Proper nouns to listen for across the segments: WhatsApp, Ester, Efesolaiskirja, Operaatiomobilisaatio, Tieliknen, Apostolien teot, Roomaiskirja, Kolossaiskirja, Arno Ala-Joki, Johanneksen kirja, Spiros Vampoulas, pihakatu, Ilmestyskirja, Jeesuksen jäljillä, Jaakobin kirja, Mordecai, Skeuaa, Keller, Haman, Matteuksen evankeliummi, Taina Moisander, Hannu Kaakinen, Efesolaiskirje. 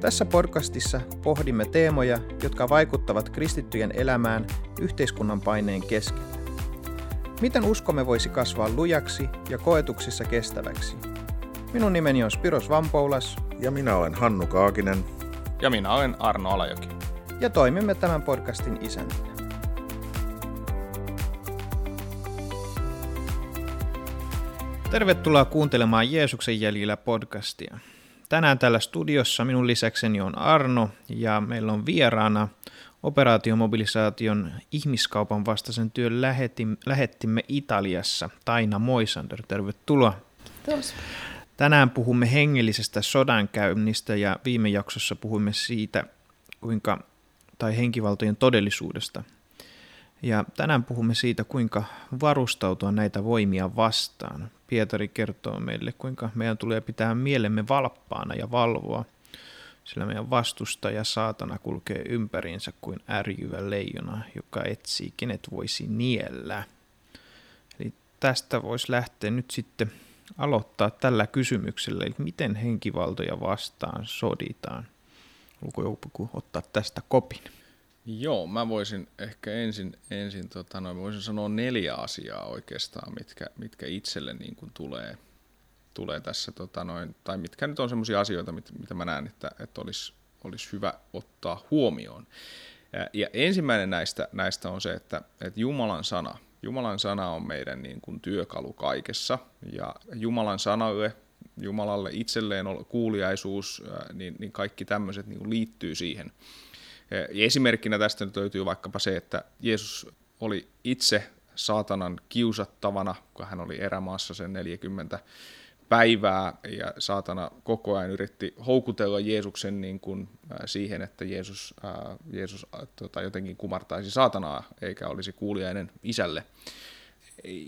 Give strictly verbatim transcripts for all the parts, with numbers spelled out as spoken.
Tässä podcastissa pohdimme teemoja, jotka vaikuttavat kristittyjen elämään yhteiskunnan paineen keskellä. Miten uskomme voisi kasvaa lujaksi ja koetuksissa kestäväksi? Minun nimeni on Spiros Vampoulas. Ja minä olen Hannu Kaakinen. Ja minä olen Arno Ala-Joki. Ja toimimme tämän podcastin isäntinä. Tervetuloa kuuntelemaan Jeesuksen jäljillä podcastia. Tänään täällä studiossa minun lisäkseni on Arno ja meillä on vieraana Operaatiomobilisaation ihmiskaupan vastaisen työn lähettimme Italiassa, Taina Moisander. Tervetuloa. Kiitos. Tänään puhumme hengellisestä sodankäynnistä ja viime jaksossa puhuimme siitä, kuinka, tai henkivaltojen todellisuudesta. Ja tänään puhumme siitä, kuinka varustautua näitä voimia vastaan. Pietari kertoo meille, kuinka meidän tulee pitää mielemme valppaana ja valvoa, sillä meidän vastustaja saatana kulkee ympäriinsä kuin ärjyvä leijona, joka etsii, kenet voisi niellä. Eli tästä voisi lähteä nyt sitten aloittaa tällä kysymyksellä, eli miten henkivaltoja vastaan soditaan. Haluatko joku ottaa tästä kopin? Joo, mä voisin ehkä ensin, ensin tota noin, voisin sanoa neljä asiaa oikeastaan, mitkä, mitkä itselle niin kuin tulee, tulee tässä, tota noin, tai mitkä nyt on semmoisia asioita, mit, mitä mä näen, että, että olisi, olisi hyvä ottaa huomioon. Ja, ja ensimmäinen näistä, näistä on se, että, että Jumalan sana, Jumalan sana on meidän niin kuin työkalu kaikessa, ja Jumalan sanalle, Jumalalle itselleen kuuliaisuus, niin, niin kaikki tämmöiset niin kuin liittyy siihen. Esimerkkinä tästä nyt löytyy vaikkapa se, että Jeesus oli itse saatanan kiusattavana, kun hän oli erämaassa sen neljäkymmentä päivää, ja saatana koko ajan yritti houkutella Jeesuksen niin kuin siihen, että Jeesus, äh, Jeesus tota, jotenkin kumartaisi saatanaa, eikä olisi kuuliainen isälle.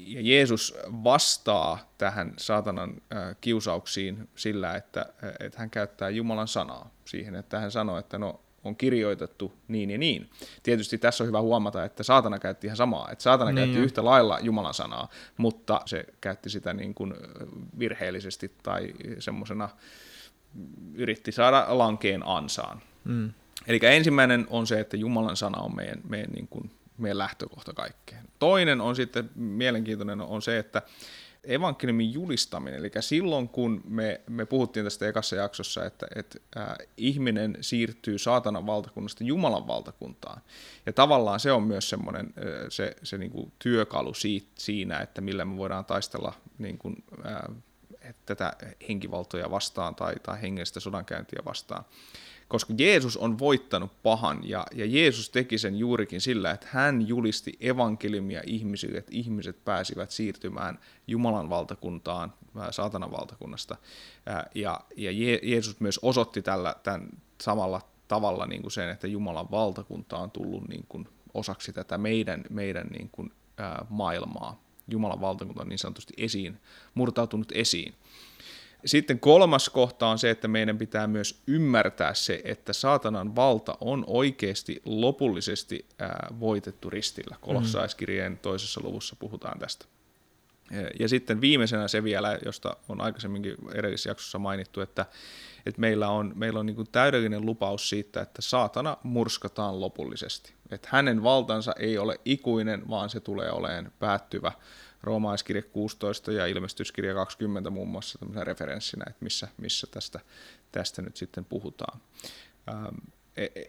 Ja Jeesus vastaa tähän saatanan kiusauksiin sillä, että, että hän käyttää Jumalan sanaa siihen, että hän sanoo, että no, on kirjoitettu niin ja niin. Tietysti tässä on hyvä huomata, että saatana käytti ihan samaa, että saatana niin käytti jo. yhtä lailla Jumalan sanaa, mutta se käytti sitä niin kuin virheellisesti tai semmoisena yritti saada lankeen ansaan. Mm. Eli ensimmäinen on se, että Jumalan sana on meidän, meidän, niin kuin, meidän lähtökohta kaikkeen. Toinen on sitten mielenkiintoinen on se, että evankeliumin julistaminen, eli silloin kun me, me puhuttiin tästä ekassa jaksossa, että, että äh, ihminen siirtyy saatanan valtakunnasta Jumalan valtakuntaan, ja tavallaan se on myös semmoinen äh, se, se niin kuin työkalu siitä, siinä, että millä me voidaan taistella niin kuin, äh, tätä henkivaltoja vastaan tai, tai hengellistä sodankäyntiä vastaan. Koska Jeesus on voittanut pahan, ja, ja Jeesus teki sen juurikin sillä, että hän julisti evankeliumia ihmisille, että ihmiset pääsivät siirtymään Jumalan valtakuntaan, saatanan valtakunnasta. Ja, ja Je- Jeesus myös osoitti tällä, tämän samalla tavalla niin kuin sen, että Jumalan valtakunta on tullut niin kuin osaksi tätä meidän, meidän niin kuin, ää, maailmaa. Jumalan valtakunta on niin sanotusti esiin, murtautunut esiin. Sitten kolmas kohta on se, että meidän pitää myös ymmärtää se, että saatanan valta on oikeasti lopullisesti voitettu ristillä. Kolossaiskirjeen toisessa luvussa puhutaan tästä. Ja sitten viimeisenä se vielä, josta on aikaisemminkin edellisessä jaksossa mainittu, että, että meillä on, meillä on niin kuin täydellinen lupaus siitä, että saatana murskataan lopullisesti. Että hänen valtansa ei ole ikuinen, vaan se tulee olemaan päättyvä. Roomaiskirja kuusitoista ja Ilmestyskirja kaksikymmentä muun muassa tämmöisenä referenssinä, että missä, missä tästä, tästä nyt sitten puhutaan. Ähm,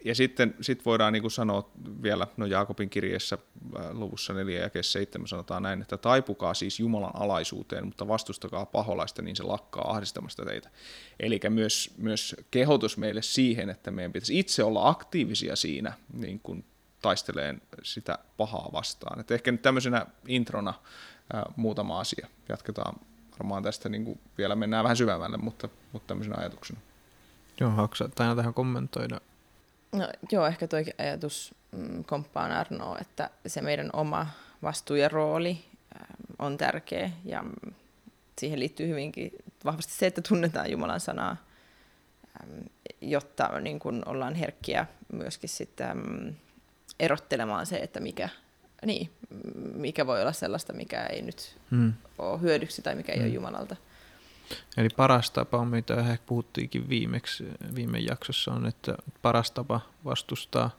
ja sitten sit voidaan niin kuin sanoa vielä, no Jaakobin kirjassa äh, luvussa neljä ja seitsemän sanotaan näin, että taipukaa siis Jumalan alaisuuteen, mutta vastustakaa paholaista, niin se lakkaa ahdistamasta teitä. Eli myös, myös kehotus meille siihen, että meidän pitäisi itse olla aktiivisia siinä, niin kuin taisteleen sitä pahaa vastaan. Et ehkä nyt tämmöisenä introna Äh, muutama asia. Jatketaan varmaan tästä, niin kuin vielä mennään vähän syvemmälle, mutta, mutta tämmöisenä ajatuksena. Joo, haluatko Taina tähän kommentoida? No, joo, ehkä tuo ajatus mm, komppaan Arnoa, että se meidän oma vastuu ja rooli on tärkeä ja siihen liittyy hyvinkin vahvasti se, että tunnetaan Jumalan sanaa, jotta niin kun ollaan herkkiä myöskin sitten erottelemaan se, että mikä, niin, mikä voi olla sellaista, mikä ei nyt hmm. ole hyödyksi tai mikä hmm. ei ole Jumalalta. Eli paras tapa, mitä ehkä puhuttiinkin viimeksi, viime jaksossa, on, että paras tapa vastustaa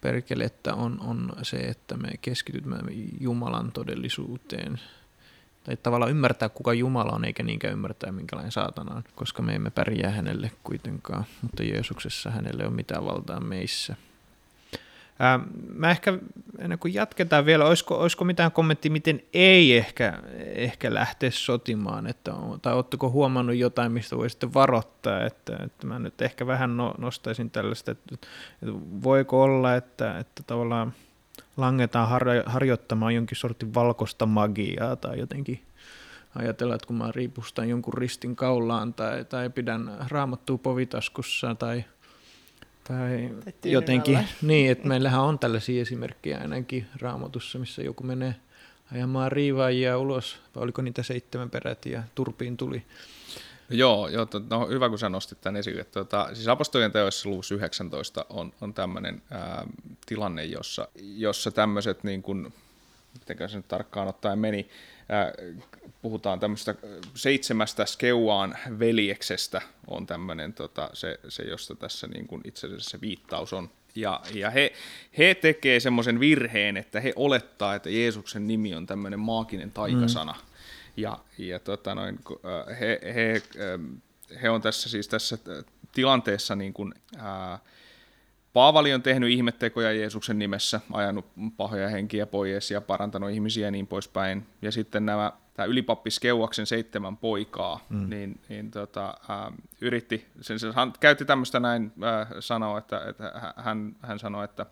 perkelettä on, on se, että me keskitymme Jumalan todellisuuteen. Tai tavallaan ymmärtää, kuka Jumala on, eikä niinkään ymmärtää, minkälainen saatana on, koska me emme pärjää hänelle kuitenkaan, mutta Jeesuksessa hänelle on mitään valtaa meissä. Ää, mä ehkä, ennen kuin jatketaan vielä, olisiko, olisiko mitään kommenttia, miten ei ehkä, ehkä lähteä sotimaan, että on, tai ootteko huomannut jotain, mistä voi sitten varoittaa, että, että mä nyt ehkä vähän no, nostaisin tällaista, että, että voiko olla, että, että tavallaan langetaan harjo- harjoittamaan jonkin sortin valkoista magiaa tai jotenkin ajatellaan, että kun mä riipustan jonkun ristin kaulaan tai, tai pidän raamattua povitaskussa tai, tai jotenkin. Niin, että meillähän on tällaisia esimerkkejä ainakin Raamatussa, missä joku menee ajamaan riivaajia ulos, vai oliko niitä seitsemän peräti ja turpiin tuli. Joo, joo no, hyvä kun sä nostit tämän esille. Tuota, siis Apostolien teoissa luvussa yhdeksäntoista on, on tämmöinen ää, tilanne, jossa, jossa tämmöiset, niin kuin, mitenkä se nyt tarkkaan ottaen meni, ää, puhutaan tämmöistä seitsemästä Skeuaan veljeksestä, on tämmöinen tota, se, se, josta tässä niin kuin itse asiassa se viittaus on. Ja, ja he, he tekee semmoisen virheen, että he olettaa, että Jeesuksen nimi on tämmöinen maaginen taikasana. Mm. Ja, ja tota noin, he, he, he on tässä, siis tässä tilanteessa, niin kuin, ää, Paavali on tehnyt ihmettekoja Jeesuksen nimessä, ajanut pahoja henkiä pois ja parantanut ihmisiä ja niin poispäin. Ja sitten nämä, tämä ylipappi Skeuaksen seitsemän poikaa mm. niin, niin tota, ää, yritti, sen, sen, hän käytti tämmöistä näin ää, sanoa, että, että hän, hän sanoi, että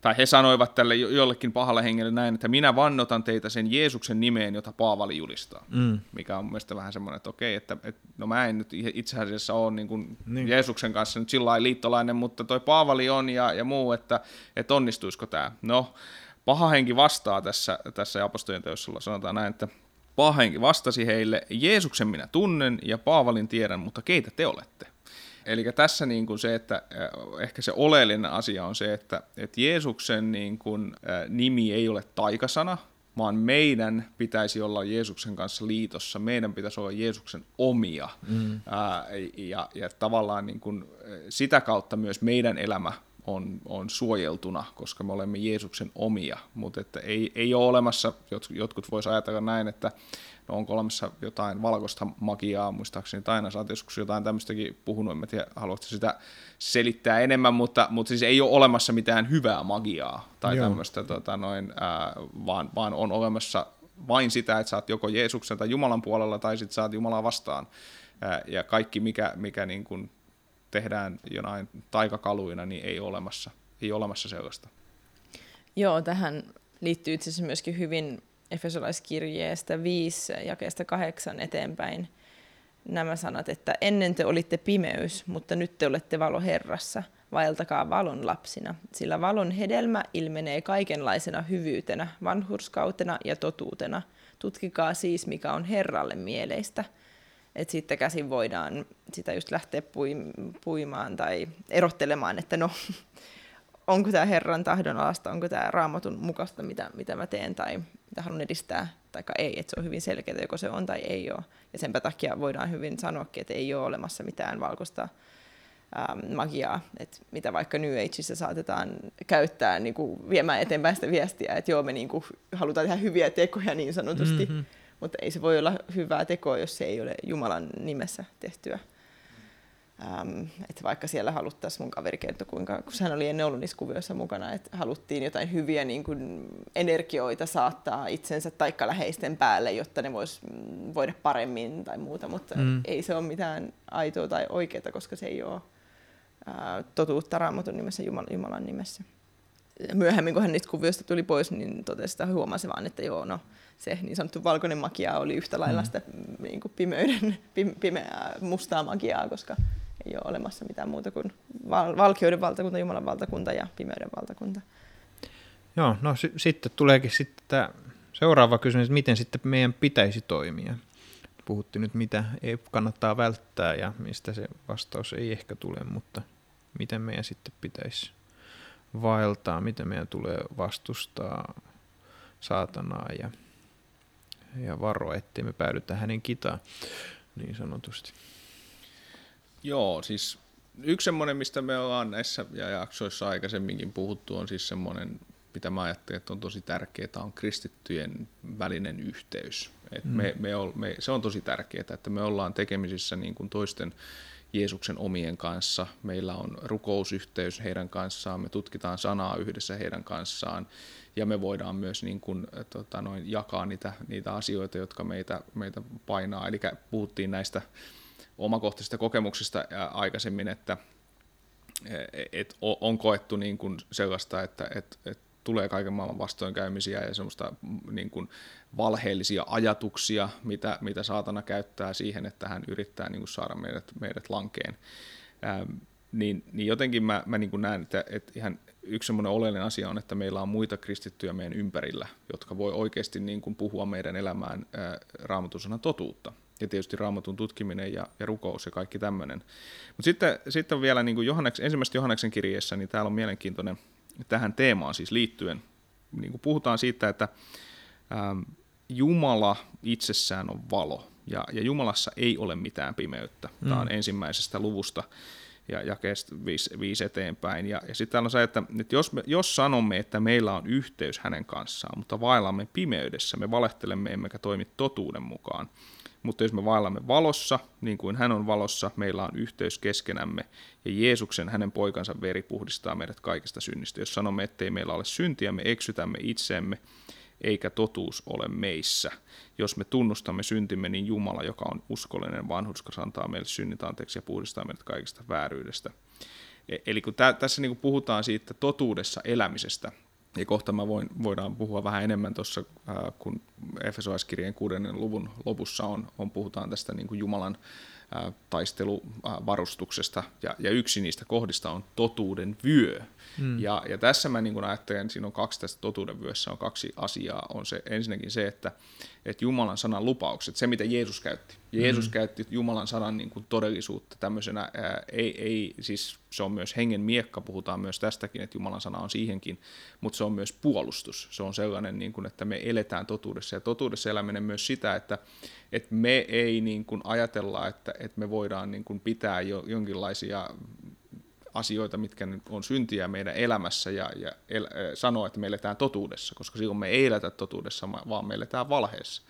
tai he sanoivat tälle jollekin pahalle hengelle näin, että minä vannotan teitä sen Jeesuksen nimeen, jota Paavali julistaa. Mm. Mikä on mun mielestä vähän semmoinen, että okei, että, että no mä en nyt itse asiassa ole niin kuin niin. Jeesuksen kanssa nyt sillä liittolainen, mutta toi Paavali on ja, ja muu, että, että onnistuisiko tämä. No, paha henki vastaa tässä, tässä Apostolien teoissa, sanotaan näin, että paha henki vastasi heille, Jeesuksen minä tunnen ja Paavalin tiedän, mutta keitä te olette? Eli tässä niin kuin se, että ehkä se oleellinen asia on se, että, että Jeesuksen niin kuin, nimi ei ole taikasana, vaan meidän pitäisi olla Jeesuksen kanssa liitossa, meidän pitäisi olla Jeesuksen omia. Mm. Ää, ja, ja tavallaan niin kuin, sitä kautta myös meidän elämä on, on suojeltuna, koska me olemme Jeesuksen omia, mutta että ei, ei ole olemassa, jot, jotkut voisivat ajatella näin, että no onko olemassa jotain valkoista magiaa, muistaakseni Taina, sä oot joskus jotain tämmöistäkin puhunut, en mä tiedä, haluatko sitä selittää enemmän, mutta, mutta siis ei ole olemassa mitään hyvää magiaa tai Joo. tämmöistä, tota noin, ää, vaan, vaan on olemassa vain sitä, että sä oot joko Jeesuksen tai Jumalan puolella tai sitten sä oot Jumalaa vastaan ää, ja kaikki mikä, mikä niin kuin tehdään jonain taikakaluina, niin ei ole olemassa, ei ole olemassa sellaista. Joo, tähän liittyy itse asiassa myöskin hyvin Efesolaiskirjeestä viisi, jakeesta kahdeksan eteenpäin nämä sanat, että ennen te olitte pimeys, mutta nyt te olette valo Herrassa, vaeltakaa valon lapsina, sillä valon hedelmä ilmenee kaikenlaisena hyvyytenä, vanhurskautena ja totuutena. Tutkikaa siis, mikä on Herralle mieleistä. Että siitä käsin voidaan sitä just lähteä puimaan tai erottelemaan, että no, onko tämä Herran tahdon alasta, onko tämä Raamatun mukaista, mitä, mitä mä teen tai mitä haluan edistää, tai ei, että se on hyvin selkeää, joko se on tai ei ole. Ja senpä takia voidaan hyvin sanoakin, että ei ole olemassa mitään valkoista ähm, magiaa, että mitä vaikka New Ageissa saatetaan käyttää niin kuin viemään eteenpäin sitä viestiä, että joo, me niin kuin halutaan tehdä hyviä tekoja niin sanotusti. Mm-hmm. Mutta ei se voi olla hyvää tekoa, jos se ei ole Jumalan nimessä tehtyä. Ähm, että vaikka siellä haluttaisiin, mun kaveri kertoi, kuinka, kun hän oli ennen ollut niissä kuvioissa mukana, että haluttiin jotain hyviä niin kuin energioita saattaa itsensä taikka läheisten päälle, jotta ne vois voida paremmin tai muuta, mutta mm. ei se ole mitään aitoa tai oikeaa, koska se ei ole äh, totuutta Raamatun nimessä, Jumalan, Jumalan nimessä. Myöhemmin, kun hän niistä kuvioista tuli pois, niin totesi sitä huomasi vaan, että joo, no, se niin sanottu valkoinen magia oli yhtä lailla sitä mm. niin kuin pimeyden, pimeää, mustaa magiaa, koska ei ole olemassa mitään muuta kuin val- valkeuden valtakunta, Jumalan valtakunta ja pimeyden valtakunta. Joo, no s- sitten tuleekin sitten tämä seuraava kysymys, että miten sitten meidän pitäisi toimia. Puhuttiin nyt, mitä ei kannattaa välttää ja mistä se vastaus ei ehkä tule, mutta miten meidän sitten pitäisi vaeltaa, miten meidän tulee vastustaa saatanaa ja, ja varoa, ettei me päädytä hänen kitaan niin sanotusti. Joo, siis yksi semmoinen, mistä me ollaan näissä jaksoissa aikaisemminkin puhuttu, on siis semmoinen, mitä mä ajattelin, että on tosi tärkeää, on kristittyjen välinen yhteys. Et mm. me, me ol, me, se on tosi tärkeää, että me ollaan tekemisissä niin kuin toisten Jeesuksen omien kanssa. Meillä on rukousyhteys heidän kanssaan, me tutkitaan sanaa yhdessä heidän kanssaan ja me voidaan myös niin kuin, tota noin, jakaa niitä, niitä asioita, jotka meitä, meitä painaa. Eli puhuttiin näistä omakohtaisista kokemuksista aikaisemmin, että et on koettu niin kuin sellaista, että et, et tulee kaiken maailman vastoinkäymisiä ja semmoista niin kuin valheellisia ajatuksia, mitä, mitä saatana käyttää siihen, että hän yrittää niin kuin saada meidät, meidät lankeen. Ähm, niin, niin jotenkin mä, mä niin kuin näen, että, että ihan yksi semmoinen oleellinen asia on, että meillä on muita kristittyjä meidän ympärillä, jotka voi oikeasti niin kuin puhua meidän elämään äh, Raamatun sanan totuutta. Ja tietysti Raamatun tutkiminen ja, ja rukous ja kaikki tämmöinen. Mutta sitten, sitten vielä niin kuin Johanneks, ensimmäisessä Johanneksen kirjeessä, niin täällä on mielenkiintoinen tähän teemaan siis liittyen. Niin kuin puhutaan siitä, että ähm, Jumala itsessään on valo ja, ja Jumalassa ei ole mitään pimeyttä. Tämä on mm. ensimmäisestä luvusta ja jakeesta viisi, viisi eteenpäin. Ja, ja sitten täällä on se, että, että jos, me, jos sanomme, että meillä on yhteys hänen kanssaan, mutta vaellamme pimeydessä, me valehtelemme emmekä toimi totuuden mukaan. Mutta jos me vaellamme valossa, niin kuin hän on valossa, meillä on yhteys keskenämme, ja Jeesuksen, hänen poikansa veri puhdistaa meidät kaikesta synnistä. Jos sanomme, ettei meillä ole syntiä, me eksytämme itseemme, eikä totuus ole meissä. Jos me tunnustamme syntimme, niin Jumala, joka on uskollinen vanhurskas, antaa meille synnit anteeksi ja puhdistaa meidät kaikesta vääryydestä. Eli kun tä- tässä niin kun puhutaan siitä totuudessa elämisestä, ja kohta mä voin, voidaan puhua vähän enemmän tuossa, äh, kun Efesolaiskirjeen kuudennen luvun lopussa on, on puhutaan tästä niin kuin Jumalan äh, taisteluvarustuksesta, äh, ja, ja yksi niistä kohdista on totuuden vyö. Mm. Ja, ja tässä mä niin kuin ajattelen, siinä on kaksi tässä totuuden vyössä, on kaksi asiaa. On se, ensinnäkin se, että, että Jumalan sanan lupaukset, se mitä Jeesus käytti. Jeesus mm. käytti Jumalan sanan niin kuin todellisuutta tämmöisenä, ää, ei, ei, siis se on myös hengen miekka, puhutaan myös tästäkin, että Jumalan sana on siihenkin, mutta se on myös puolustus. Se on sellainen, niin kuin, että me eletään totuudessa, ja totuudessa eläminen myös sitä, että, että me ei niin kuin ajatella, että, että me voidaan niin kuin pitää jo, jonkinlaisia asioita, mitkä on syntiä meidän elämässä, ja, ja el, äh, sanoa, että me eletään totuudessa, koska silloin me ei eletä totuudessa, vaan me eletään valheessa.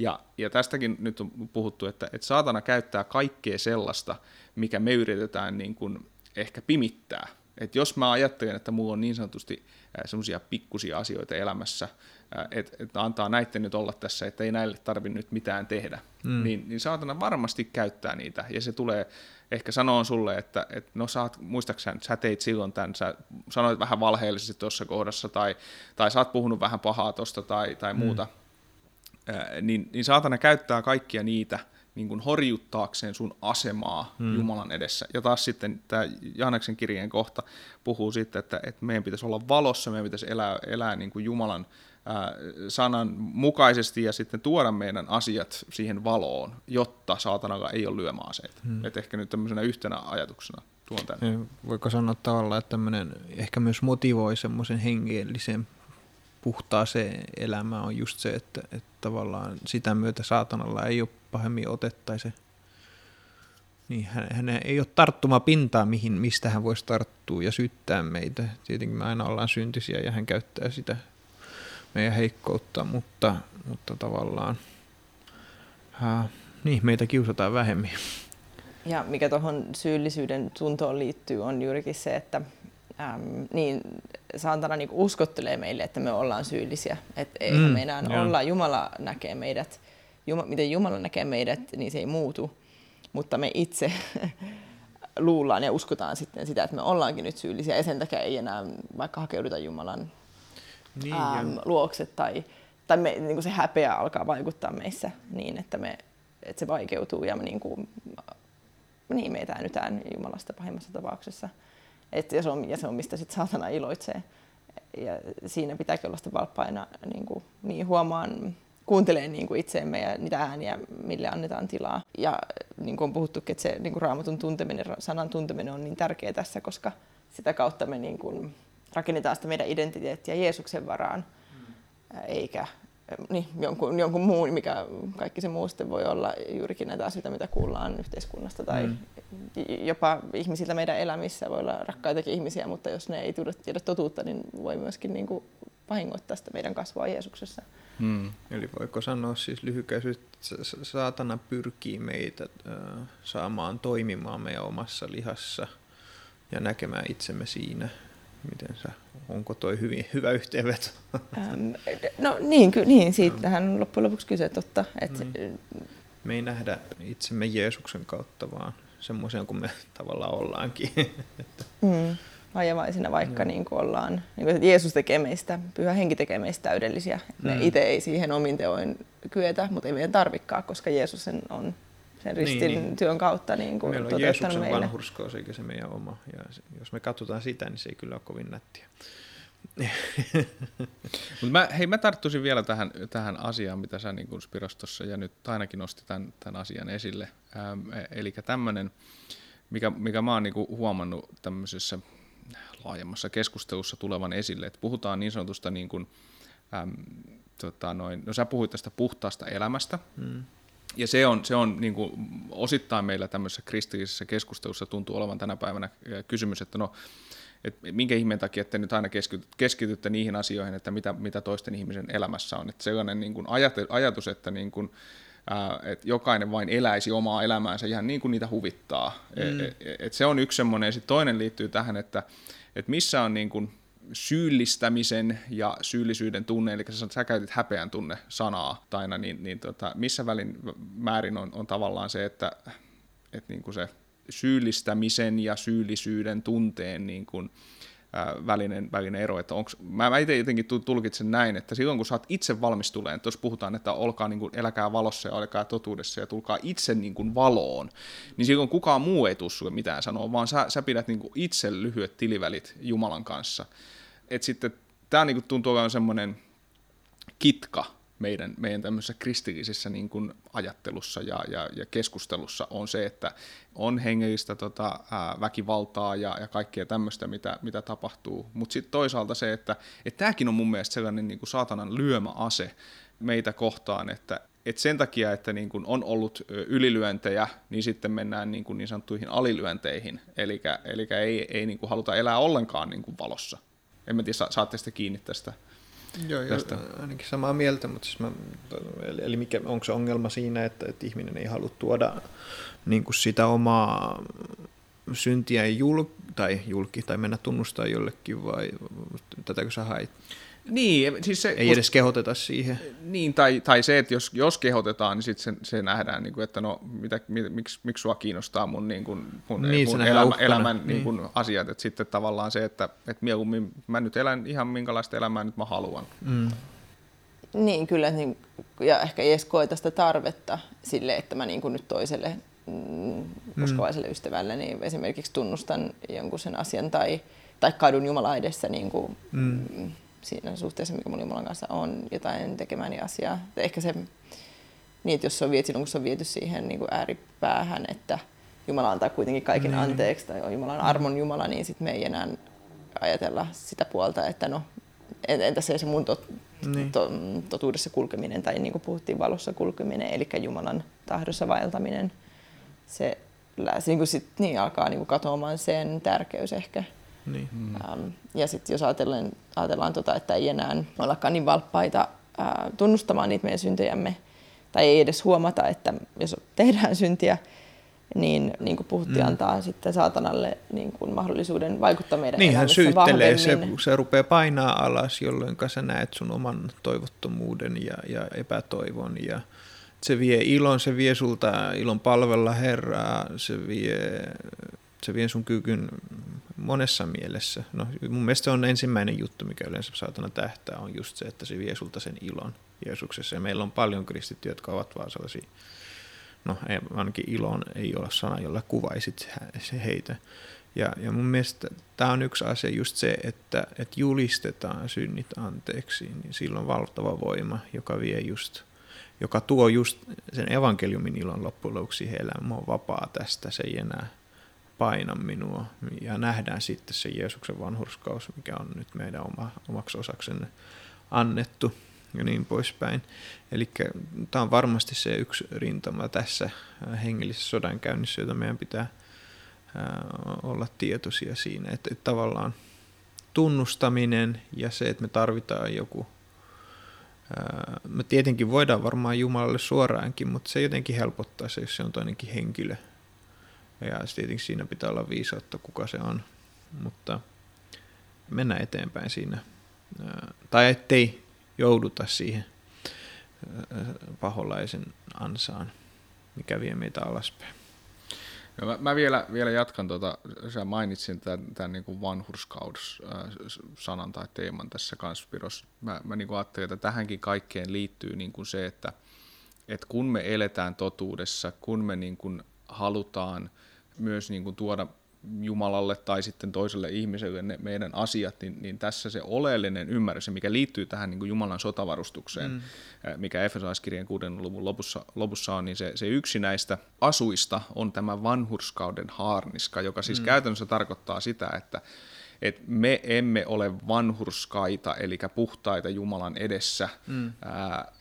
Ja, ja tästäkin nyt on puhuttu, että, että saatana käyttää kaikkea sellaista, mikä me yritetään niin kuin ehkä pimittää. Että jos mä ajattelen, että mulla on niin sanotusti semmoisia pikkusia asioita elämässä, että et antaa näitten nyt olla tässä, että ei näille tarvitse nyt mitään tehdä, mm. niin, niin saatana varmasti käyttää niitä. Ja se tulee ehkä sanoa sulle, että et no saat, muistaaksä, sä teit silloin tämän, sä sanoit vähän valheellisesti tuossa kohdassa, tai, tai sä oot puhunut vähän pahaa tuosta tai, tai mm. muuta. Niin, niin saatana käyttää kaikkia niitä niin kuin horjuttaakseen sun asemaa hmm. Jumalan edessä. Ja taas sitten tämä Johanneksen kirjeen kohta puhuu siitä, että, että meidän pitäisi olla valossa, meidän pitäisi elää, elää niin kuin Jumalan ää, sanan mukaisesti ja sitten tuoda meidän asiat siihen valoon, jotta saatanalla ei ole lyömäaseita. Hmm. Et ehkä nyt tämmöisenä yhtenä ajatuksena tuon tänne. Voiko sanoa tavallaan, että tämmöinen ehkä myös motivoi semmoisen hengellisen puhtaaseen elämä on just se, että, että tavallaan sitä myötä saatanalla ei ole pahemmin otettaisi. Niin, hän, hän ei ole tarttumapintaa, mihin, mistä hän voisi tarttua ja syyttää meitä. Tietenkin me aina ollaan syntisiä ja hän käyttää sitä meidän heikkoutta, mutta, mutta tavallaan äh, niin, meitä kiusataan vähemmin. Ja mikä tuohon syyllisyyden tuntoon liittyy on juurikin se, että Ähm, niin saatana niin uskottelee meille, että me ollaan syyllisiä, että eihän mm, me enää yeah. olla. Jumala näkee meidät, Jum- miten Jumala näkee meidät, niin se ei muutu, mutta me itse luullaan ja uskotaan sitten sitä, että me ollaankin nyt syyllisiä ja sen takia ei enää vaikka hakeuduta Jumalan niin, ähm, luokse tai, tai me, niin kuin se häpeä alkaa vaikuttaa meissä niin, että, me, että se vaikeutuu ja me niin kuin niin me etäännytään Jumalasta pahimmassa tapauksessa. Et, ja, se on, ja se on mistä sit saatana iloitsee. Ja siinä pitääkin olla sitä valppaina niin kuin, niin huomaan, kuuntelee niin kuin itseemme ja niitä ääniä, mille annetaan tilaa. Ja niin kuin on puhuttukin, että se niin kuin Raamatun tunteminen, sanan tunteminen on niin tärkeä tässä, koska sitä kautta me niin kuin rakennetaan sitä meidän identiteettiä Jeesuksen varaan, mm. eikä niin, jonkun, jonkun muun, mikä kaikki se muu sitten voi olla juurikin näitä asioita, mitä kuullaan yhteiskunnasta tai mm. jopa ihmisiltä meidän elämissä. Voi olla rakkaitakin ihmisiä, mutta jos ne ei tiedä totuutta, niin voi myöskin niin kuin vahingoittaa sitä meidän kasvua Jeesuksessa. Hmm. Eli voiko sanoa siis lyhykäisyys, että saatana pyrkii meitä äh, saamaan toimimaan meidän omassa lihassa ja näkemään itsemme siinä? Miten sä, onko toi hyvin, hyvä yhteenveto? Ähm, no niin, ky- niin siitähän on loppujen lopuksi kyse totta. Et... Hmm. Me ei nähdä itsemme Jeesuksen kautta, vaan semmoisen kuin me tavallaan ollaankin. hmm. Ajavaisina vaikka niin kuin ollaan, niin kuin, että Jeesus tekee meistä, Pyhä Henki tekee meistä täydellisiä. Me mm. itse ei siihen omin teoin kyetä, mutta ei meidän tarvikaan, koska Jeesus sen on sen ristin niin, niin. työn kautta niin kuin toteuttanut meille. Meillä on Jeesuksen vanhurskaus eikä se meidän oma. Ja se, jos me katsotaan sitä, niin se ei kyllä ole kovin nättiä. Mut mä, hei, mä tarttuisin vielä tähän, tähän asiaan, mitä sä niin kuin Spiros tuossa ja nyt ainakin nosti tämän, tämän asian esille. Ähm, eli tämmöinen, mikä, mikä mä oon niin kuin huomannut tämmöisessä laajemmassa keskustelussa tulevan esille, että puhutaan niin sanotusta, niin kuin, äm, tota noin, no sä puhuit tästä puhtaasta elämästä, mm. ja se on, se on niin kuin osittain meillä tämmöisessä kristillisessä keskustelussa tuntuu olevan tänä päivänä kysymys, että no, et minkä ihmeen takia te nyt aina keskitytte niihin asioihin, että mitä, mitä toisten ihmisen elämässä on, että sellainen niin kuin ajatus, että niin kuin, että jokainen vain eläisi omaa elämäänsä ihan niin kuin niitä huvittaa. Mm. Et, et se on yksi semmoinen. Sitten toinen liittyy tähän, että et missä on niin kuin syyllistämisen ja syyllisyyden tunne, eli sä, sä käytit häpeän tunne-sanaa, Taina, niin, niin tota, missä välin määrin on, on tavallaan se, että et niin kuin se syyllistämisen ja syyllisyyden tunteen niin kuin Välinen, välinen ero, että onks, mä itse jotenkin tulkitsen näin, että silloin kun sä oot itse valmis tuleen, tuossa puhutaan, että olkaa niin kuin, eläkää valossa ja olkaa totuudessa ja tulkaa itse niin kuin valoon, niin silloin kukaan muu ei tule sulle mitään sanoa, vaan sä, sä pidät niin kuin itse lyhyet tilivälit Jumalan kanssa. Et sitten tää niin kuin tuntuu olevan semmoinen kitka meidän, meidän tämmöisessä kristillisessä niin kuin ajattelussa ja, ja, ja keskustelussa on se, että on hengellistä tota, ää, väkivaltaa ja, ja kaikkea tämmöistä, mitä, mitä tapahtuu. Mutta sitten toisaalta se, että et tämäkin on mun mielestä sellainen niin kuin saatanan lyömä ase meitä kohtaan, että et sen takia, että niin kuin on ollut ylilyöntejä, niin sitten mennään niin, kuin niin sanottuihin alilyönteihin, eli ei, ei niin kuin haluta elää ollenkaan niin kuin valossa. En mä tiedä, sa- saatte sitä kiinni tästä. Joo, joo, ainakin samaa mieltä, mutta siis mä, eli mikä, onko se ongelma siinä, että, että ihminen ei halua tuoda niin kuin sitä omaa syntiä jul, tai julki tai mennä tunnustaa jollekin, vai tätäkö sä hait? Niin, siis se, ei edes kehoteta siihen. Niin, tai, tai se, että jos, jos kehotetaan, niin sitten se, se nähdään, niin kuin, että no, mitä, mit, miksi, miksi sua kiinnostaa mun, niin kuin, mun, niin, mun elämä, elämän niin kuin, niin. asiat. Että sitten tavallaan se, että, että mieluummin mä nyt elän ihan minkälaista elämää nyt mä haluan. Mm. Niin, kyllä. Niin, ja ehkä ei edes koeta sitä tarvetta sille, että mä niin kuin nyt toiselle mm, uskovaiselle mm. ystävälle niin esimerkiksi tunnustan jonkun sen asian tai, tai kadun Jumala edessä. Niin kuin, mm. siinä suhteessa, mikä mun Jumalan kanssa on jotain tekemäni asiaa. Ehkä se, niin että jos se on viety, silloin kun se on viety siihen niin kuin ääripäähän, että Jumala antaa kuitenkin kaiken mm. anteeksi, tai Jumala on armon Jumala, niin sitten me ei enää ajatella sitä puolta, että no, entä se mun tot, niin. to, totuudessa kulkeminen, tai niin kuin puhuttiin valossa kulkeminen, eli Jumalan tahdossa vaeltaminen. Se, se niin kuin sit, niin alkaa niin kuin katoamaan sen tärkeys ehkä. Niin. Mm. Ja sitten jos ajatellaan, ajatellaan tota, että ei enää ollakaan niin valppaita ää, tunnustamaan niitä meidän syntejämme, tai ei edes huomata, että jos tehdään syntiä, niin, niin kuin puhuttiin, mm. antaa sitten saatanalle niin kuin mahdollisuuden vaikuttaa meidän niin, elämässä vahvemmin. Niin, hän syyttelee, se, se rupeaa painaa alas, jolloin sä näet sun oman toivottomuuden ja, ja epätoivon. Ja se vie ilon, se vie sulta ilon palvella Herraa, se vie... Se vie sun kyvyn monessa mielessä. No, mun mielestä on ensimmäinen juttu, mikä yleensä saatana tähtää, on just se, että se vie sulta sen ilon Jeesuksessa. Ja meillä on paljon kristittyjä, jotka ovat vaan sellaisia, No ei, ainakin ilon ei ole sana, jolla kuvaisit heitä. Ja, ja mun mielestä tämä on yksi asia just se, että, että julistetaan synnit anteeksi, niin sillä on valtava voima, joka, vie just, joka tuo just sen evankeliumin ilon loppujen lopuksi siihen elämään. Mä oon vapaa tästä, se ei enää paina minua. Ja nähdään sitten se Jeesuksen vanhurskaus, mikä on nyt meidän oma, omaksi osaksemme annettu ja niin poispäin. Eli tämä on varmasti se yksi rintama tässä hengellisessä sodankäynnissä, jota meidän pitää olla tietoisia siinä, että, että tavallaan tunnustaminen ja se, että me tarvitaan joku, ää, me tietenkin voidaan varmaan Jumalalle suoraankin, mutta se jotenkin helpottaa se, jos se on toinenkin henkilö. Ja tietenkin siinä pitää olla viisautta, kuka se on, mutta mennään eteenpäin siinä. Ää, tai ettei jouduta siihen ää, paholaisen ansaan, mikä vie meitä alaspäin. No mä, mä vielä, vielä jatkan, tuota, sä mainitsin tämän, tämän niin kuin vanhurskaus-sanan tai teeman tässä kanssa, Spiros. Mä, mä niin kuin ajattelin, että tähänkin kaikkeen liittyy niin kuin se, että, että kun me eletään totuudessa, kun me niin kuin halutaan myös niin kuin tuoda Jumalalle tai sitten toiselle ihmiselle ne meidän asiat, niin, niin tässä se oleellinen ymmärrys, mikä liittyy tähän niin kuin Jumalan sotavarustukseen, mm. mikä Efesolaiskirjan kuuden luvun lopussa, lopussa on, niin se, se yksi näistä asuista on tämä vanhurskauden haarniska, joka siis mm. käytännössä tarkoittaa sitä, että et me emme ole vanhurskaita, eli puhtaita Jumalan edessä mm. ää,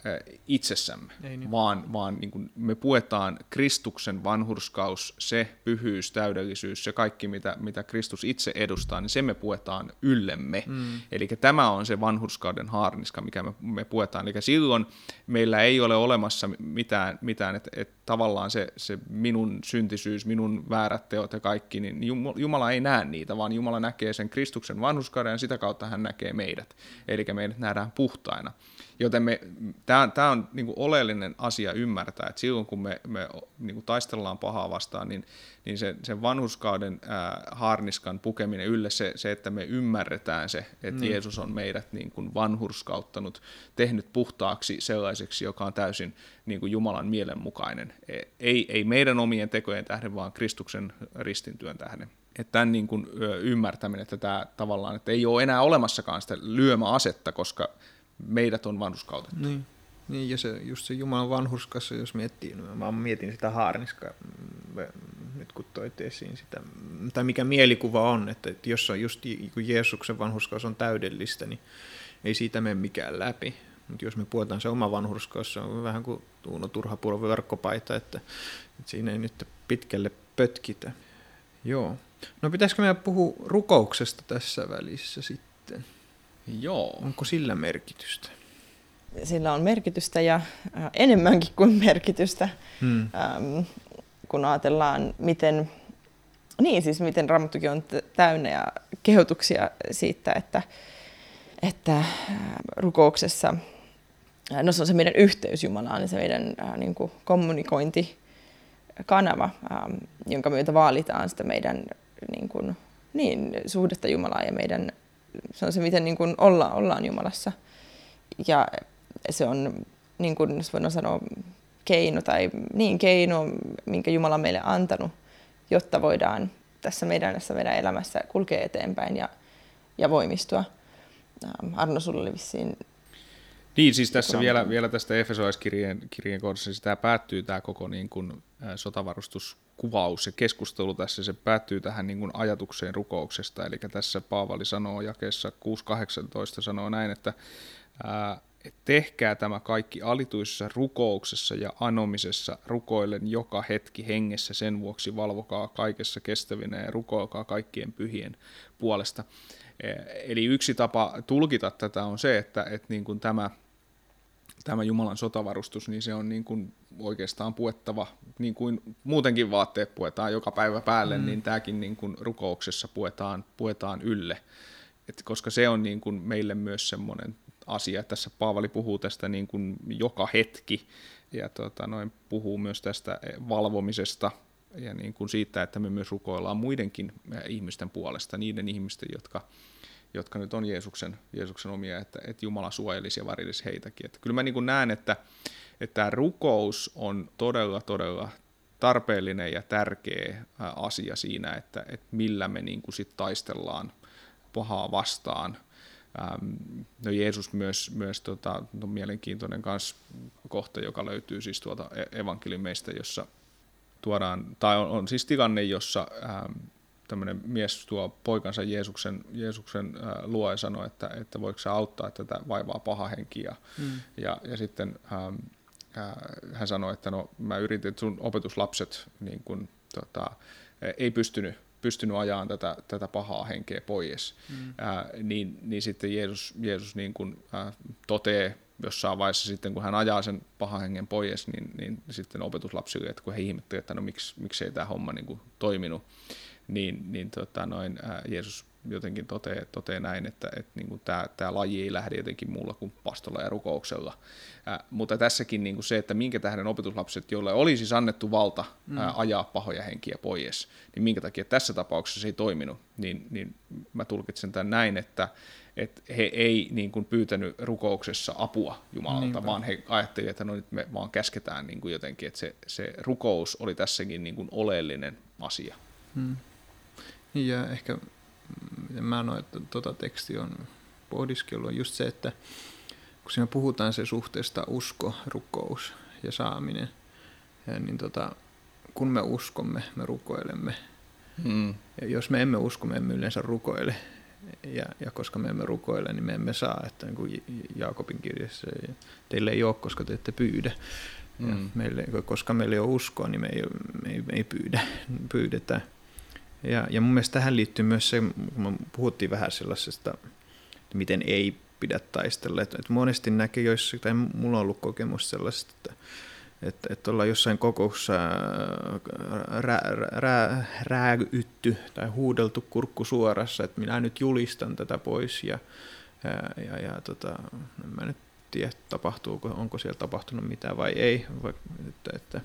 itsessämme, niin. vaan, vaan niin kuin me puetaan Kristuksen vanhurskaus, se pyhyys, täydellisyys, se kaikki, mitä, mitä Kristus itse edustaa, niin se me puetaan yllemme. Mm. Eli tämä on se vanhurskauden haarniska, mikä me, me puetaan. Eli silloin meillä ei ole olemassa mitään, mitään että et tavallaan se, se minun syntisyys, minun väärät teot ja kaikki, niin Jumala ei näe niitä, vaan Jumala näkee sen Kristuksen vanhurskauden ja sitä kautta hän näkee meidät, eli meidät nähdään puhtaina. Joten tämä on niinku oleellinen asia ymmärtää, että silloin kun me, me niinku taistellaan pahaa vastaan, niin, niin sen, sen vanhurskauden ää, haarniskan pukeminen ylle, se, se, että me ymmärretään se, että mm. Jeesus on meidät niinku vanhurskauttanut, tehnyt puhtaaksi sellaiseksi, joka on täysin niinku Jumalan mielenmukainen. Ei, ei meidän omien tekojen tähden, vaan Kristuksen ristintyön tähden. Että tämän niin kuin ymmärtäminen, että tämä tavallaan, että ei ole enää olemassakaan sitä lyömäasetta, koska meidät on vanhurskautettu. Niin, niin ja se, just se Jumalan vanhurskassa, jos miettii, no, mä mietin sitä haarniskaa, nyt kun toit esiin sitä, tai mikä mielikuva on, että, että jos on just, kun Jeesuksen vanhurskaus on täydellistä, niin ei siitä mene mikään läpi. Mutta jos me puhutaan se oma vanhurskaus, se on vähän kuin Tuuno Turhapuolven verkkopaita, että, että siinä ei nyt pitkälle pötkitä. Joo. No pitäisikö meidän puhua rukouksesta tässä välissä sitten? Joo. Onko sillä merkitystä? Sillä on merkitystä ja enemmänkin kuin merkitystä, hmm. ähm, kun ajatellaan, miten, niin siis miten Raamattukin on täynnä ja kehotuksia siitä, että, että rukouksessa, no se on se meidän yhteys Jumalaan, niin se meidän äh, niin kuin kommunikointi, kanava, ähm, jonka myötä vaalitaan sitä meidän niin kuin, niin, suhdetta Jumalaa ja meidän, se on se, miten niin kuin olla, ollaan Jumalassa. Ja se on, niin kuin voidaan sanoa, keino tai niin keino, minkä Jumala on meille antanut, jotta voidaan tässä meidän, tässä meidän elämässä kulkea eteenpäin ja, ja voimistua. Ähm, Arno, sulla oli vissiin... Niin, siis tässä vielä, vielä tästä Efesolaiskirjan kirjan kohdassa, niin tämä päättyy tämä koko niin kuin, sotavarustuskuvaus ja keskustelu tässä, se päättyy tähän niin kuin, ajatukseen rukouksesta. Eli tässä Paavali sanoo jakeessa kuusi kahdeksantoista sanoo näin, että ää, tehkää tämä kaikki alituisessa rukouksessa ja anomisessa rukoillen joka hetki hengessä, sen vuoksi valvokaa kaikessa kestävinä ja rukoilkaa kaikkien pyhien puolesta. Eli yksi tapa tulkita tätä on se, että, että niin kuin tämä Tämä Jumalan sotavarustus, niin se on niin kuin oikeastaan puettava, niin kuin muutenkin vaatteet puetaan joka päivä päälle, mm. niin tämäkin niin kuin rukouksessa puetaan, puetaan ylle. Et koska se on niin kuin meille myös semmoinen asia, tässä Paavali puhuu tästä niin kuin joka hetki, ja tota noin, puhuu myös tästä valvomisesta, ja niin kuin siitä, että me myös rukoillaan muidenkin ihmisten puolesta, niiden ihmisten, jotka... jotka nyt on Jeesuksen, Jeesuksen omia, että, että Jumala suojelisi ja varjelisi heitäkin. Että kyllä mä niin kuin näen, että, että tämä rukous on todella, todella tarpeellinen ja tärkeä asia siinä, että, että millä me niin kuin sit taistellaan pahaa vastaan. No Jeesus myös, myös tota, on mielenkiintoinen kans kohta, joka löytyy siis tuolta evankeliumeista, jossa tuodaan, tai on, on siis tilanne, jossa ähm, tämmöinen mies tuo poikansa Jeesuksen, Jeesuksen äh, luo ja sanoo, että, että voiko sä auttaa, että tätä vaivaa paha henki. Ja, mm. ja, ja sitten ähm, äh, hän sanoi, että no mä yritin, että sun opetuslapset niin kun, tota, ei pystynyt. pystynyt ajamaan tätä, tätä pahaa henkeä pois, mm. äh, niin, niin sitten Jeesus, Jeesus niin kuin, äh, toteaa jossain vaiheessa sitten, kun hän ajaa sen pahan hengen pois, niin, niin sitten opetuslapsille, että kun he ihmettelivät, että no miksi, miksi ei tämä homma niin kuin toiminut, niin, niin tota, noin, äh, Jeesus jotenkin toteaa, toteaa näin, että et, niin kuin tämä, tämä laji ei lähde jotenkin muulla kuin pastolla ja rukouksella. Äh, mutta tässäkin niin kuin se, että minkä tähden opetuslapset, joille oli siis annettu valta mm. äh, ajaa pahoja henkiä pois, niin minkä takia tässä tapauksessa se ei toiminut, niin, niin mä tulkitsen tämän näin, että et he ei niin kuin pyytänyt rukouksessa apua Jumalalta, niinpä, vaan he ajattelivat, että no nyt me vaan käsketään niin kuin jotenkin, että se, se rukous oli tässäkin niin kuin oleellinen asia. Mm. Ja ehkä mä en ole, että tuota tekstiä on pohdiskellut, just se, että kun siinä puhutaan se suhteesta usko, rukous ja saaminen, niin tota, kun me uskomme, me rukoilemme. Mm. Ja jos me emme usko, me emme yleensä rukoile. Ja, ja koska me emme rukoile, niin me emme saa, että niin kuin Jaakobin kirjassa, teille ei ole, koska te ette pyydä. Mm. Ja meille, koska meillä ei ole uskoa, niin me ei, me ei, me ei pyydä, pyydetään. Ja, ja mun mielestä tähän liittyy myös se, kun puhuttiin vähän sellaisesta, että miten ei pidä taistella. Että, että monesti näkee joissain, tai mulla on ollut kokemus sellaisesta, että, että, että ollaan jossain kokouksessa rä, rä, rä, rääytty tai huudeltu kurkku suorassa, että minä nyt julistan tätä pois ja, ja, ja, ja tota, en mä nyt tiedä, tapahtuuko, onko siellä tapahtunut mitään vai ei. Vai, että, että,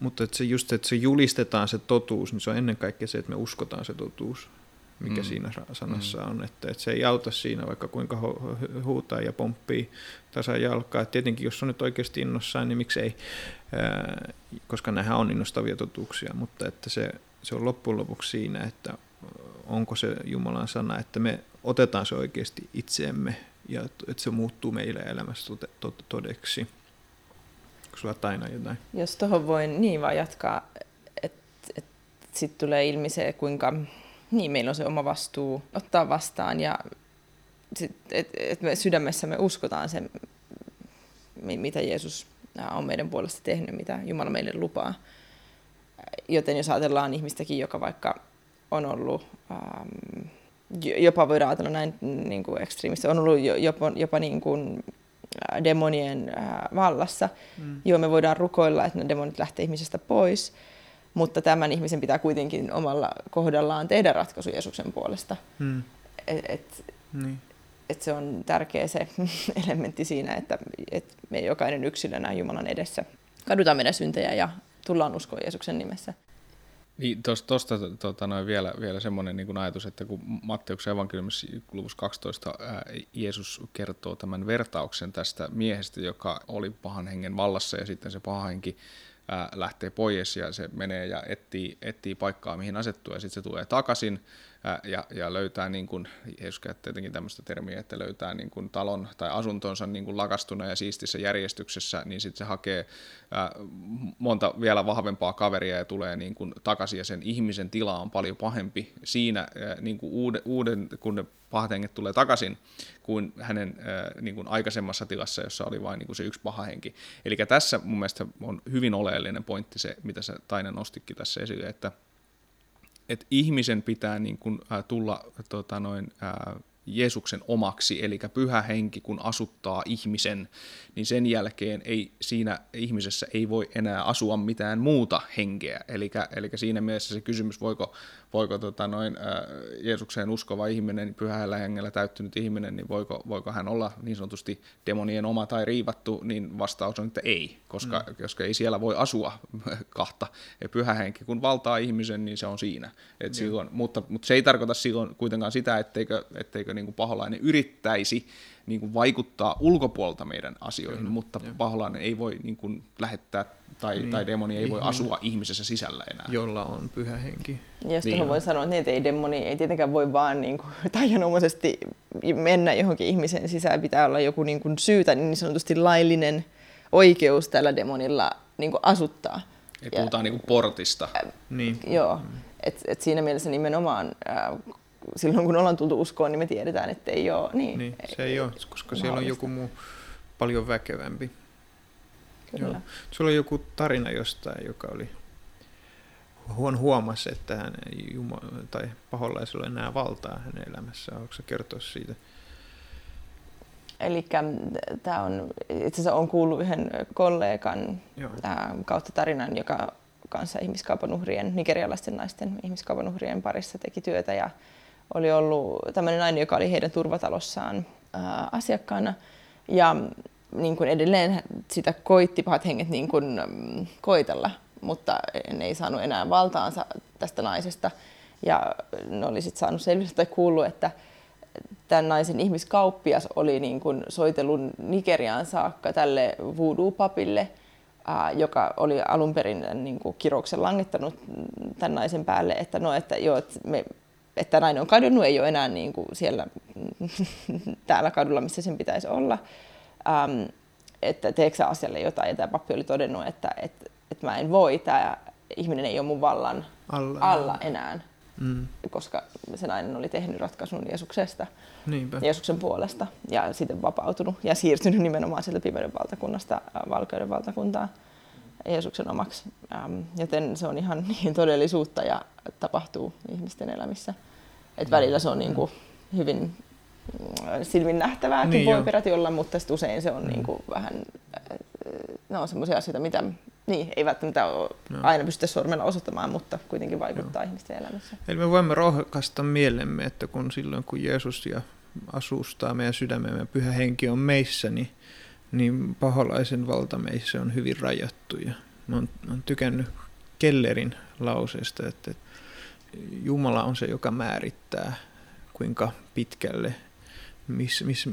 mutta että se just, että se julistetaan se totuus, niin se on ennen kaikkea se, että me uskotaan se totuus, mikä mm. siinä sanassa mm. on. Että, että se ei auta siinä, vaikka kuinka huutaa ja pomppii tasajalkaa. Että tietenkin, jos on nyt oikeasti innossaan, niin miksi ei, koska nämähän on innostavia totuuksia. Mutta että se, se on loppujen lopuksi siinä, että onko se Jumalan sana, että me otetaan se oikeasti itseemme ja että se muuttuu meillä elämässä todeksi. Jotain. Jos tuohon voin niin vaan jatkaa, että et sitten tulee ilmi se, kuinka niin, meillä on se oma vastuu ottaa vastaan ja että et me sydämessä me uskotaan sen, mitä Jeesus on meidän puolesta tehnyt, mitä Jumala meille lupaa. Joten jos ajatellaan ihmistäkin, joka vaikka on ollut, ähm, jopa voidaan ajatella näin niin kuin ekstriimistä, on ollut jopa, jopa niin kuin demonien vallassa. Mm. Joo, me voidaan rukoilla, että ne demonit lähtee ihmisestä pois, mutta tämän ihmisen pitää kuitenkin omalla kohdallaan tehdä ratkaisu Jeesuksen puolesta. Mm. Et, et, niin. et se on tärkeä se elementti siinä, että et me jokainen yksilönä Jumalan edessä kadutaan meidän syntejä ja tullaan uskoon Jeesuksen nimessä. Niin, tuosta tota, vielä, vielä semmoinen niin kuin ajatus, että kun Matteuksen evankeliumissa luvussa kaksitoista ää, Jeesus kertoo tämän vertauksen tästä miehestä, joka oli pahan hengen vallassa ja sitten se paha henki ää, lähtee pois ja se menee ja etsii, etsii paikkaa, mihin asettuu ja sitten se tulee takaisin ää, ja, ja löytää, niin kuin, Jeesus käyttää jotenkin tämmöistä termiä, että löytää niin kuin talon tai asuntonsa niin kuin lakastuna ja siistissä järjestyksessä, niin sitten se hakee monta vielä vahvempaa kaveria ja tulee niin kuin takaisin ja sen ihmisen tila on paljon pahempi siinä niin kuin uuden, uuden, kun ne pahat henget tulee takaisin kuin hänen niin kuin aikaisemmassa tilassa, jossa oli vain niin kuin se yksi paha henki. Eli tässä mun mielestä on hyvin oleellinen pointti se, mitä sä Taina nostitkin tässä esille, että, että ihmisen pitää niin kuin tulla tota noin, Jeesuksen omaksi, eli pyhä henki, kun asuttaa ihmisen, niin sen jälkeen ei, siinä ihmisessä ei voi enää asua mitään muuta henkeä. Eli, eli siinä mielessä se kysymys, voiko voiko tota noin, äh, Jeesukseen uskova ihminen, pyhällä hengellä täyttynyt ihminen, niin voiko, voiko hän olla niin sanotusti demonien oma tai riivattu, niin vastaus on, että ei, koska, mm. koska ei siellä voi asua kahta. Ja pyhä henki, kun valtaa ihmisen, niin se on siinä. Et mm. silloin, mutta, mutta se ei tarkoita silloin kuitenkaan sitä, etteikö, etteikö niin kuin paholainen yrittäisi niin kuin vaikuttaa ulkopuolta meidän asioihin, kyllä, mutta jo. Paholainen ei voi niin kuin lähettää tai, niin. tai demoni ei voi asua ihmisessä sisällä enää. Jolla on pyhä henki. Ja jos tuohon voi sanoa, että niitä ei demoni ei tietenkään voi vaan niin kuin tajanomaisesti mennä johonkin ihmisen sisään. Pitää olla joku niin kuin syytä, niin sanotusti laillinen oikeus tällä demonilla niin kuin asuttaa. Ei puhutaan ja, niin kuin portista. Äh, niin. Joo, mm. et, et siinä mielessä nimenomaan... Äh, silloin kun ollaan tultu uskoon, niin me tiedetään, että ei ole. Niin, niin se ei, ei ole, koska siellä on joku muu paljon väkevämpi. Joo. Sulla on joku tarina jostain, joka oli huon huomasi, että hän Juma- tai paholaisella enää valtaa hänen elämässään. Haluatko sä kertoa siitä? Eli tämä on, itse asiassa olen kuullut yhden kollegan kautta tarinan, joka kanssa ihmiskaupan uhrien, nigerialaisten naisten ihmiskaupan uhrien parissa teki työtä ja oli ollut tämmöinen nainen, joka oli heidän turvatalossaan ää, asiakkaana ja niin kuin edelleen sitä koitti pahat henget niin kuin, äm, koitella, mutta ne ei saanut enää valtaansa tästä naisesta ja ne oli sitten saanut selville tai kuullut, että tämän naisen ihmiskauppias oli niin kuin soitellut Nigeriaan saakka tälle voodoo-papille, joka oli alun perin niin kuin kirouksen langettanut tämän naisen päälle, että, no, että, joo, että, me, että nainen on kadonnut, ei ole enää niin kuin siellä, täällä kadulla, missä sen pitäisi olla, ähm, että teekö sä asialle jotain. Ja tämä pappi oli todennut, että, että, että mä en voi, tämä ihminen ei ole mun vallan alla, alla enää, mm. koska se nainen oli tehnyt ratkaisun Jeesuksesta, niinpä. Jeesuksen puolesta ja sitten vapautunut ja siirtynyt nimenomaan sieltä pimeyden valtakunnasta valkeuden valtakuntaan Jeesuksen omaksi. Ähm, joten se on ihan niin todellisuutta ja tapahtuu ihmisten elämissä. Et välillä se on niin kuin hyvin silmin nähtävääkin niin voi peräti olla, mutta usein se on mm. niin kuin vähän no, semmoisia asioita, mitä niin, ei välttämättä ole no. aina pystytä sormella osoittamaan, mutta kuitenkin vaikuttaa no. ihmisten elämässä. Eli me voimme rohkaista mielemme, että kun silloin kun Jeesus ja asustaa meidän sydämemme ja pyhä henki on meissä, niin, niin paholaisen valta meissä on hyvin rajattu. Ja mä oon, mä oon tykännyt Kellerin lauseesta, että Jumala on se, joka määrittää kuinka pitkälle, missä... Mis,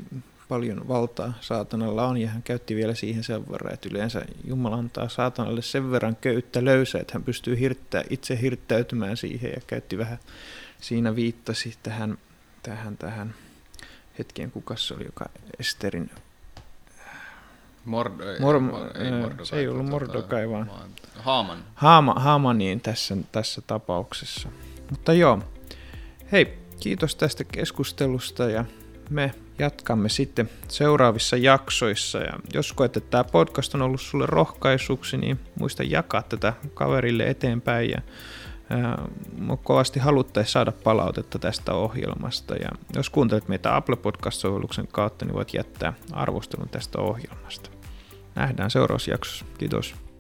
paljon valtaa saatanalla on, ja hän käytti vielä siihen sen verran, että yleensä Jumala antaa saatanalle sen verran köyttä löysää, että hän pystyy hirttää, itse hirttäytymään siihen, ja käytti vähän siinä viittasi tähän, tähän, tähän hetkeen, kuka se oli, joka Esterin... Mord- ei, Mor- ei, ei, Mordecai, se ei ollut Mordecai, vaan Haman. Haama, Hamaniin tässä, tässä tapauksessa. Mutta joo, hei, kiitos tästä keskustelusta, ja me jatkamme sitten seuraavissa jaksoissa. Ja jos koet, että tämä podcast on ollut sulle rohkaisuksi, niin muista jakaa tätä kaverille eteenpäin. Ja, ää, kovasti haluttaisiin saada palautetta tästä ohjelmasta. Ja jos kuuntelet meitä Apple Podcast-sovelluksen kautta, niin voit jättää arvostelun tästä ohjelmasta. Nähdään seuraavassa jaksossa. Kiitos.